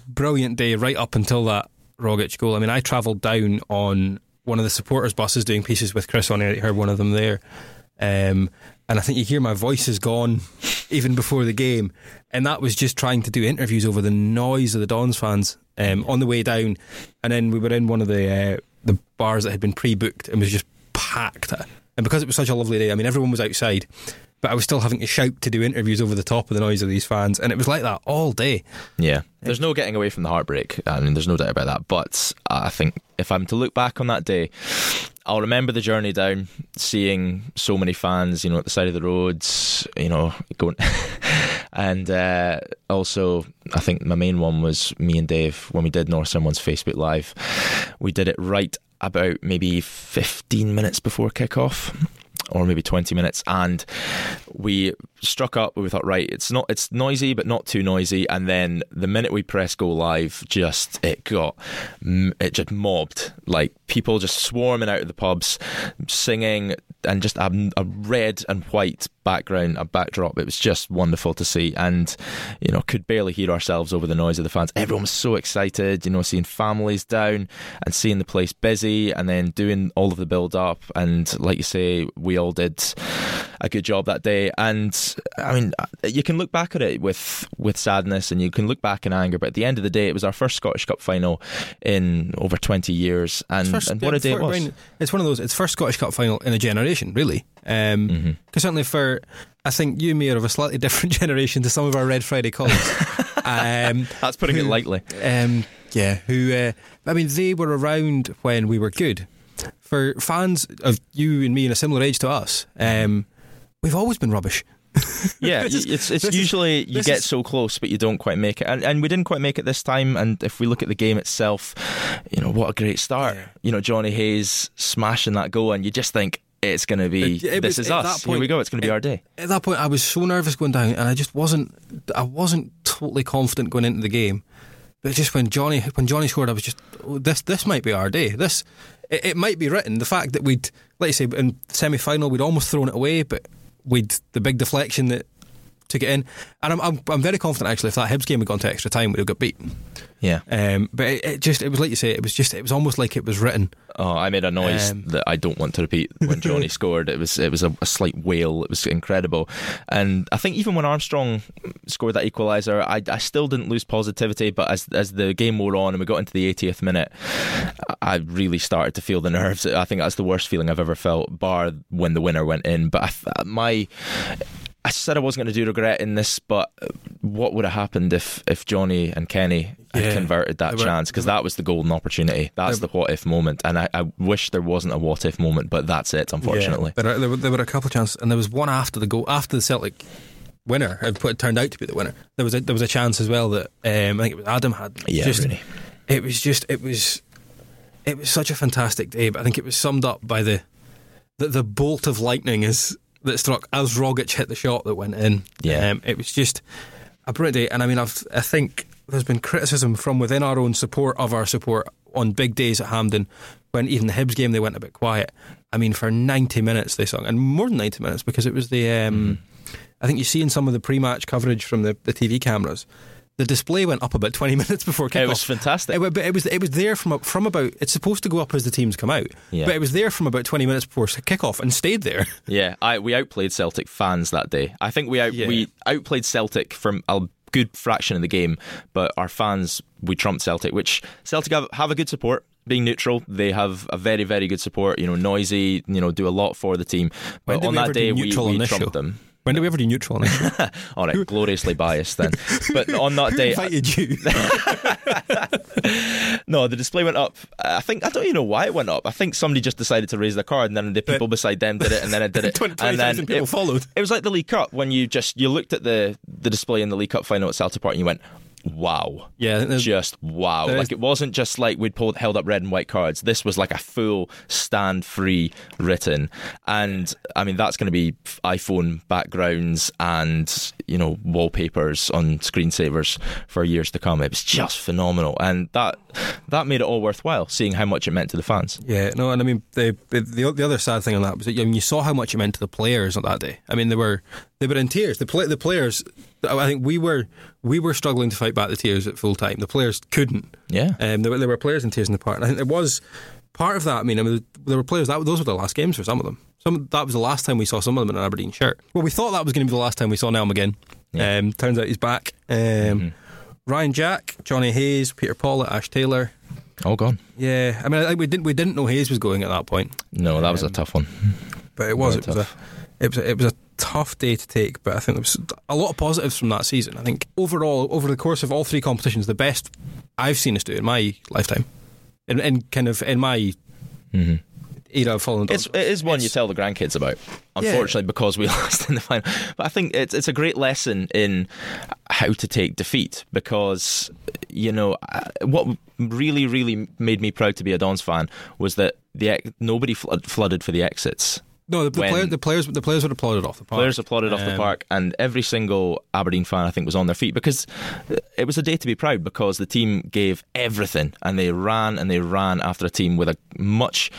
brilliant day right up until that Rogic goal. I mean, I travelled down on one of the supporters' buses doing pieces with Chris on air. I heard one of them there. And I think you hear my voice is gone even before the game. And that was just trying to do interviews over the noise of the Dons fans on the way down. And then we were in one of the bars that had been pre-booked and was just packed. And because it was such a lovely day, I mean, everyone was outside, but I was still having to shout to do interviews over the top of the noise of these fans, and it was like that all day. Yeah, there's no getting away from the heartbreak. I mean, there's no doubt about that, but I think if I'm to look back on that day, I'll remember the journey down, seeing so many fans, at the side of the roads, going... And also, I think my main one was me and Dave, when we did North Someone's Facebook Live, we did it right about maybe 15 minutes before kick-off, or maybe 20 minutes, and we struck up. We thought, right, it's noisy, but not too noisy. And then the minute we pressed go live, it just mobbed, like people just swarming out of the pubs, singing, and just a red and white background, a backdrop. It was just wonderful to see, and could barely hear ourselves over the noise of the fans. Everyone was so excited, seeing families down and seeing the place busy, and then doing all of the build up. And like you say, we all did a good job that day. And I mean, you can look back at it with sadness, and you can look back in anger, but at the end of the day, it was our first Scottish Cup final in over 20 years, and what a day it was. I mean, it's one of those, it's first Scottish Cup final in a generation, really, mm-hmm. 'Cause certainly for, I think you, Mayor, are of a slightly different generation to some of our Red Friday colleagues. That's putting it lightly. They were around when we were good. For fans of you and me in a similar age to us, we've always been rubbish. Yeah, it's usually you get so close, but you don't quite make it, and we didn't quite make it this time. And if we look at the game itself, what a great start. Yeah. Johnny Hayes smashing that goal, and you just think, it's going to be, this is us, here we go, it's going to be our day. At that point, I was so nervous going down, and I just wasn't totally confident going into the game. But just when Johnny scored, I was just, this might be our day. This it might be written. The fact that we'd, let's say, in semi-final, we'd almost thrown it away, but we'd the big deflection that took it in. And I'm very confident, actually, if that Hibs game had gone to extra time, we'd have got beat. Yeah. But it was like you say, it was almost like it was written. Oh, I made a noise that I don't want to repeat when Johnny scored. It was a slight wail. It was incredible. And I think even when Armstrong scored that equaliser, I still didn't lose positivity, but as the game wore on and we got into the 80th minute, I really started to feel the nerves. I think that's the worst feeling I've ever felt, bar when the winner went in. But I said I wasn't going to do regret in this, but what would have happened if Johnny and Kenny had converted that chance? Because that was the golden opportunity. That's the what-if moment. And I wish there wasn't a what-if moment, but that's it, unfortunately. Yeah. There were a couple of chances, and there was one after the goal, after the Celtic winner had turned out to be the winner. There was a chance as well that I think it was Adam had. Yeah, Rooney. It was such a fantastic day, but I think it was summed up by the bolt of lightning that struck as Rogic hit the shot that went in. Yeah, it was just a brilliant day. And I mean, I think there's been criticism from within our own support of our support on big days at Hampden, when even the Hibs game they went a bit quiet. I mean, for 90 minutes they sung, and more than 90 minutes, because it was the I think you see in some of the pre-match coverage from the TV cameras, the display went up about 20 minutes before kickoff. It was fantastic. It was there from about. It's supposed to go up as the teams come out, but it was there from about 20 minutes before kickoff and stayed there. Yeah, we outplayed Celtic fans that day. I think we outplayed Celtic from a good fraction of the game, but our fans, we trumped Celtic, which Celtic have a good support. Being neutral, they have a very, very good support. You know, noisy. You know, do a lot for the team. But on that day, we trumped them. When do we ever do neutral? All right, gloriously biased then. But on that day, who invited you? No, the display went up. I think I don't even know why it went up. I think somebody just decided to raise their card, and then the people beside them did it, and then I did it, 20,000 people followed. It was like the League Cup when you looked at the display in the League Cup final at Celtic Park, and you went, wow. Yeah, just wow. Like it wasn't just like we'd held up red and white cards. This was like a full stand free written. And I mean, that's going to be iPhone backgrounds and, you know, wallpapers on screensavers for years to come. It was just phenomenal. And that made it all worthwhile, seeing how much it meant to the fans. Yeah, no, and I mean the other sad thing on that was that, I mean, you saw how much it meant to the players on that day. I mean, they were in tears. The players, I think we were struggling to fight back the tears at full time. The players couldn't. Yeah. There were players in tears in the park. And I think there was part of that. I mean, there were players those were the last games for some of them. That was the last time we saw some of them in an Aberdeen shirt. Well, we thought that was going to be the last time we saw Niall McGinn. Yeah. Turns out he's back. Ryan Jack, Johnny Hayes, Peter Pollitt, Ash Taylor, all gone. Yeah. I mean, we didn't know Hayes was going at that point. No, that was a tough one. But it was a tough day to take, but I think there was a lot of positives from that season. I think overall, over the course of all three competitions, the best I've seen us do in my lifetime, in my era of following. It is one you tell the grandkids about, unfortunately, because we lost in the final. But I think it's a great lesson in how to take defeat, because, you know, what really, really made me proud to be a Dons fan was that nobody flooded for the exits. No, the players were applauded off the park. Players applauded off the park, and every single Aberdeen fan, I think, was on their feet, because it was a day to be proud, because the team gave everything, and they ran after a team with a much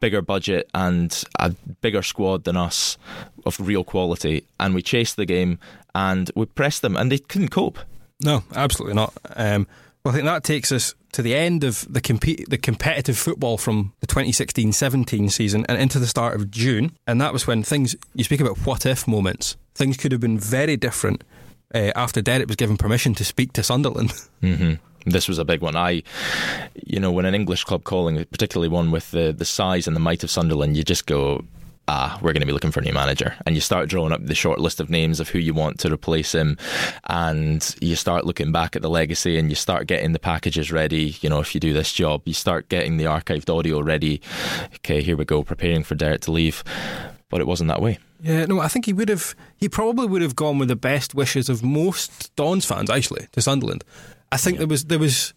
bigger budget and a bigger squad than us of real quality, and we chased the game and we pressed them, and they couldn't cope. No, absolutely not. Well, I think that takes us to the end of the competitive football from the 2016-17 season and into the start of June. And that was when things, you speak about what-if moments, things could have been very different after Derek was given permission to speak to Sunderland. Mm-hmm. This was a big one. When an English club calling, particularly one with the size and the might of Sunderland, you just go, we're going to be looking for a new manager. And you start drawing up the short list of names of who you want to replace him, and you start looking back at the legacy, and you start getting the packages ready. You know, if you do this job, you start getting the archived audio ready. Okay, here we go, preparing for Derek to leave. But it wasn't that way. Yeah, no, I think he probably would have gone with the best wishes of most Dons fans, actually, to Sunderland. I think there was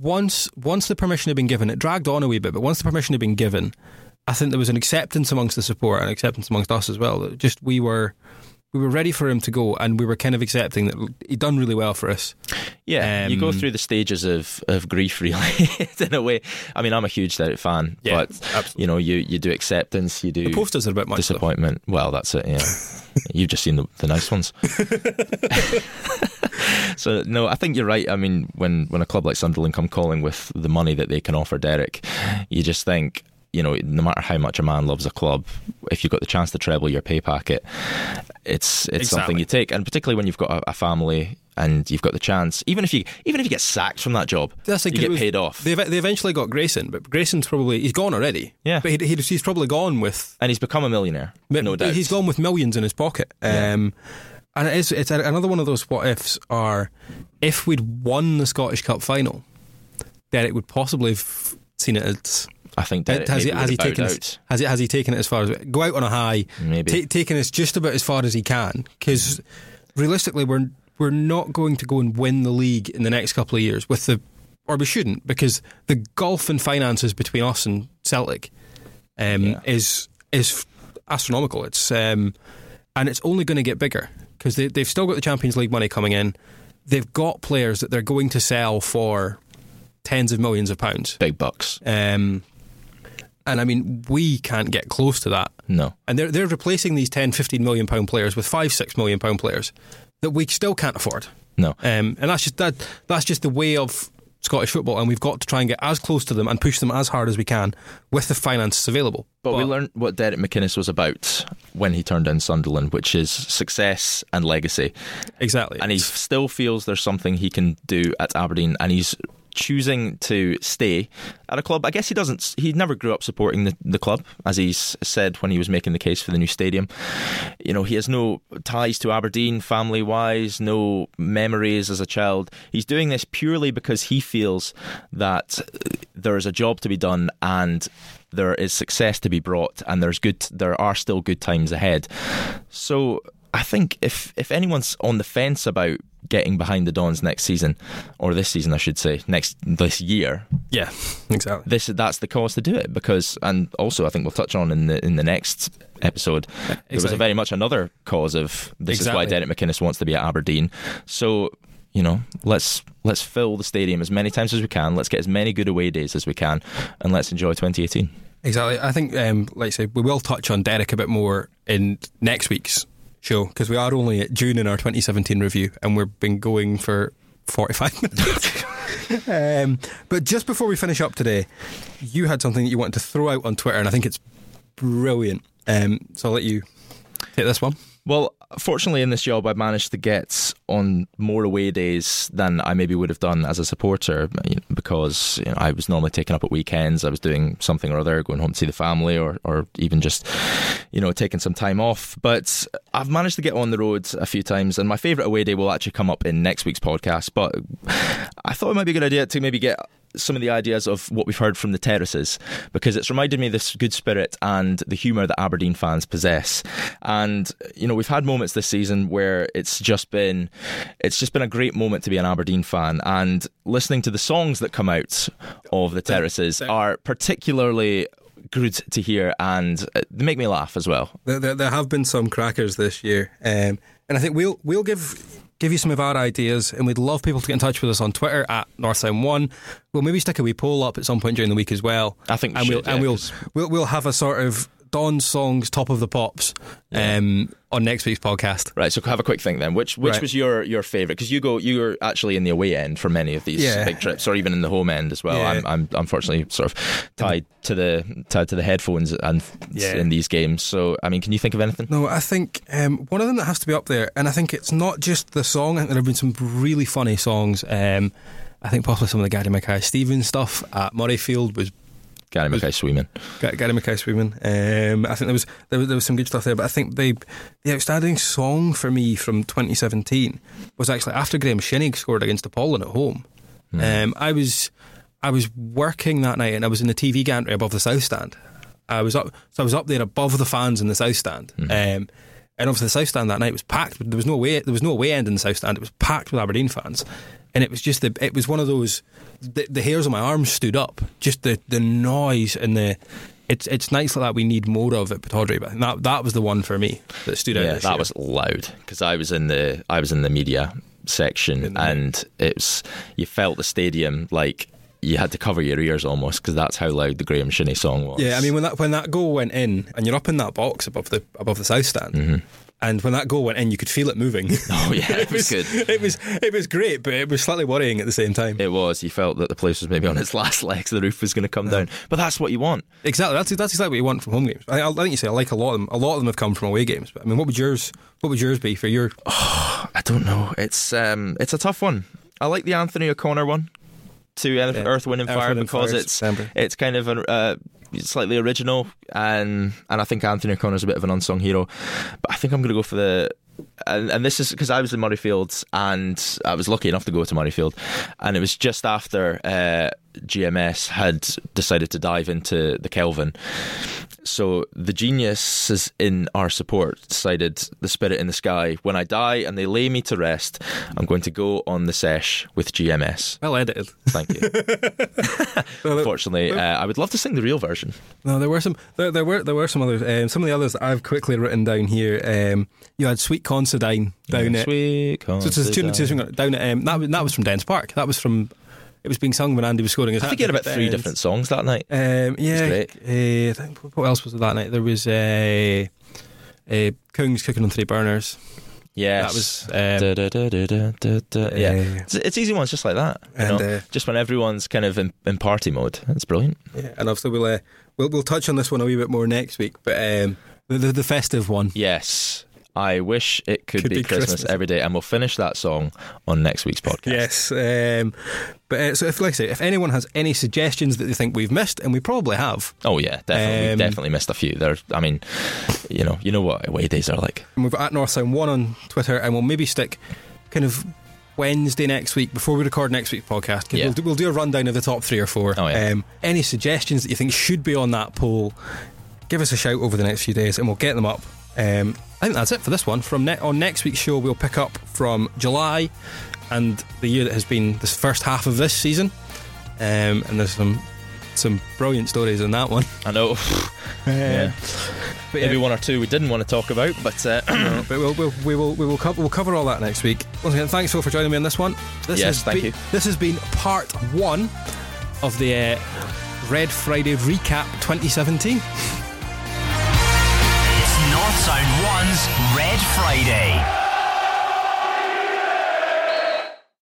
once the permission had been given, it dragged on a wee bit, but once the permission had been given, I think there was an acceptance amongst the support and acceptance amongst us as well. Just we were we were ready for him to go, and we were kind of accepting that he'd done really well for us. Yeah, you go through the stages of grief, really, in a way. I mean, I'm a huge Derek fan, yeah, but absolutely. You know, you do acceptance, you do the posters are a bit much disappointment. Though. Well, that's it. Yeah, you've just seen the nice ones. So no, I think you're right. I mean, when a club like Sunderland come calling with the money that they can offer Derek, you just think, you know, no matter how much a man loves a club, if you've got the chance to treble your pay packet, it's exactly. something you take. And particularly when you've got a family and you've got the chance, even if you get sacked from that job, paid off. They eventually got Grayson, but Grayson's probably he's gone already. Yeah, but he's probably gone with, and he's become a millionaire, no doubt. He's gone with millions in his pocket. Yeah. And it's another one of those what ifs are, if we'd won the Scottish Cup final, Derek would possibly have seen it as, I think Derek has he taken it as far as, go out on a high, maybe taken us just about as far as he can, because realistically we're not going to go and win the league in the next couple of years or we shouldn't, because the gulf in finances between us and Celtic is astronomical. It's and it's only going to get bigger, because they've still got the Champions League money coming in. They've got players that they're going to sell for tens of millions of pounds. Big bucks. And I mean, we can't get close to that. No. And they're replacing these 10, 15 million pound players with 5, 6 million pound players that we still can't afford. No. And that's just the way of Scottish football, and we've got to try and get as close to them and push them as hard as we can with the finances available. But we learned what Derek McInnes was about when he turned in Sunderland, which is success and legacy. Exactly. And he still feels there's something he can do at Aberdeen, and he's choosing to stay at a club. I guess he never grew up supporting the club, as he's said when he was making the case for the new stadium. You know, he has no ties to Aberdeen family wise, no memories as a child. He's doing this purely because he feels that there is a job to be done, and there is success to be brought, and there are still good times ahead. So I think if anyone's on the fence about getting behind the Dons next season, or this season I should say, this year, yeah, exactly, that's the cause to do it, because, and also I think we'll touch on in the next episode, exactly. There was a very much another cause of this, exactly. Is why Derek McInnes wants to be at Aberdeen. So, you know, let's fill the stadium as many times as we can, let's get as many good away days as we can, and let's enjoy 2018. Exactly. I think like I say, we will touch on Derek a bit more in next week's show, because we are only at June in our 2017 review, and we've been going for 45 minutes. But just before we finish up today, you had something that you wanted to throw out on Twitter, and I think it's brilliant. So I'll let you take this one. Well, fortunately in this job I've managed to get on more away days than I maybe would have done as a supporter, because, you know, I was normally taken up at weekends, I was doing something or other, going home to see the family, or even just, you know, taking some time off. But I've managed to get on the road a few times, and my favourite away day will actually come up in next week's podcast, but I thought it might be a good idea to maybe get some of the ideas of what we've heard from the terraces, because it's reminded me of this good spirit and the humour that Aberdeen fans possess. And, you know, we've had moments this season where it's just been a great moment to be an Aberdeen fan, and listening to the songs that come out of the terraces are particularly good to hear, and they make me laugh as well. There have been some crackers this year, and I think we'll give you some of our ideas, and we'd love people to get in touch with us on Twitter at NorthSound1. We'll maybe stick a wee poll up at some point during the week as well. I think we'll have a sort of Don songs top of the pops on next week's podcast. Right, so have a quick think then. Which right. was your favourite? Because you were actually in the away end for many of these big trips, or even in the home end as well. Yeah. I'm unfortunately sort of tied to the headphones and in these games. So I mean, can you think of anything? No, I think one of them that has to be up there, and I think it's not just the song. I think there have been some really funny songs. I think possibly some of the Gary Mackay Stevens stuff at Murrayfield was. Gary Mackay Sweeman. I think there was some good stuff there, but I think the outstanding song for me from 2017 was actually after Graeme Shinnie scored against Apollon at home. Mm. I was working that night, and I was in the TV gantry above the South Stand. I was up there above the fans in the South Stand. Mm. And obviously the South Stand that night was packed. There was no away end in the South Stand. It was packed with Aberdeen fans. And it was just it was one of those the hairs on my arms stood up, just the noise and the it's nice like that. We need more of at Pittodrie, but that was the one for me that stood out. Yeah, that was loud because I was in the media section, and you felt the stadium like. You had to cover your ears almost because that's how loud the Graeme Shinnie song was. Yeah, I mean when that goal went in, and you're up in that box above the south stand, mm-hmm. and when that goal went in, you could feel it moving. Oh yeah, it was good. It was great, but it was slightly worrying at the same time. It was. You felt that the place was maybe on its last legs. The roof was going to come down, but that's what you want. Exactly. That's exactly what you want from home games. I think you say I like a lot of them. A lot of them have come from away games. But I mean, what would yours be for your? Oh, I don't know. It's a tough one. I like the Anthony O'Connor one. To Earth, Wind and Fire, because it's kind of slightly original, and I think Anthony O'Connor's a bit of an unsung hero, but I think I'm going to go for the and this is because I was in Murrayfield and I was lucky enough to go to Murrayfield, and it was just after GMS had decided to dive into the Kelvin. So the geniuses in our support decided, the spirit in the sky, when I die and they lay me to rest, I'm going to go on the sesh with GMS. Well edited. Thank you. Unfortunately, I would love to sing the real version. No, there were some others. Some of the others that I've quickly written down here. You had Sweet Considine down at Sweet Considine. So it's a tune down at that was from Dens Park. That was from. It was being sung when Andy was scoring his hat. I think he had about 3 different songs that night. Yeah, it was great. What else was there that night? There was Kung's Cooking on 3 Burners. Yes. That was yeah. It's easy ones just like that. And just when everyone's kind of in party mode. That's brilliant. Yeah, and obviously we'll touch on this one a wee bit more next week, but the festive one. Yes. I wish it could be Christmas every day, and we'll finish that song on next week's podcast. Yes, but so if, like I say, if anyone has any suggestions that they think we've missed, and we probably have. Oh yeah, definitely missed a few. There, I mean, you know what away days are like. And we've got @NorthSound1 on Twitter, and we'll maybe stick kind of Wednesday next week before we record next week's podcast. Yeah. We'll do a rundown of the top 3 or 4. Oh, yeah. Any suggestions that you think should be on that poll? Give us a shout over the next few days, and we'll get them up. I think that's it for this one. On next week's show, we'll pick up from July and the year that has been this first half of this season. And there's some brilliant stories in that one. I know. Yeah. But maybe one or two we didn't want to talk about, but we'll cover all that next week. Once again, thanks Phil for joining me on this one. Yes, thank you. This has been part 1 of the Red Friday recap 2017. Sound 1's Red Friday.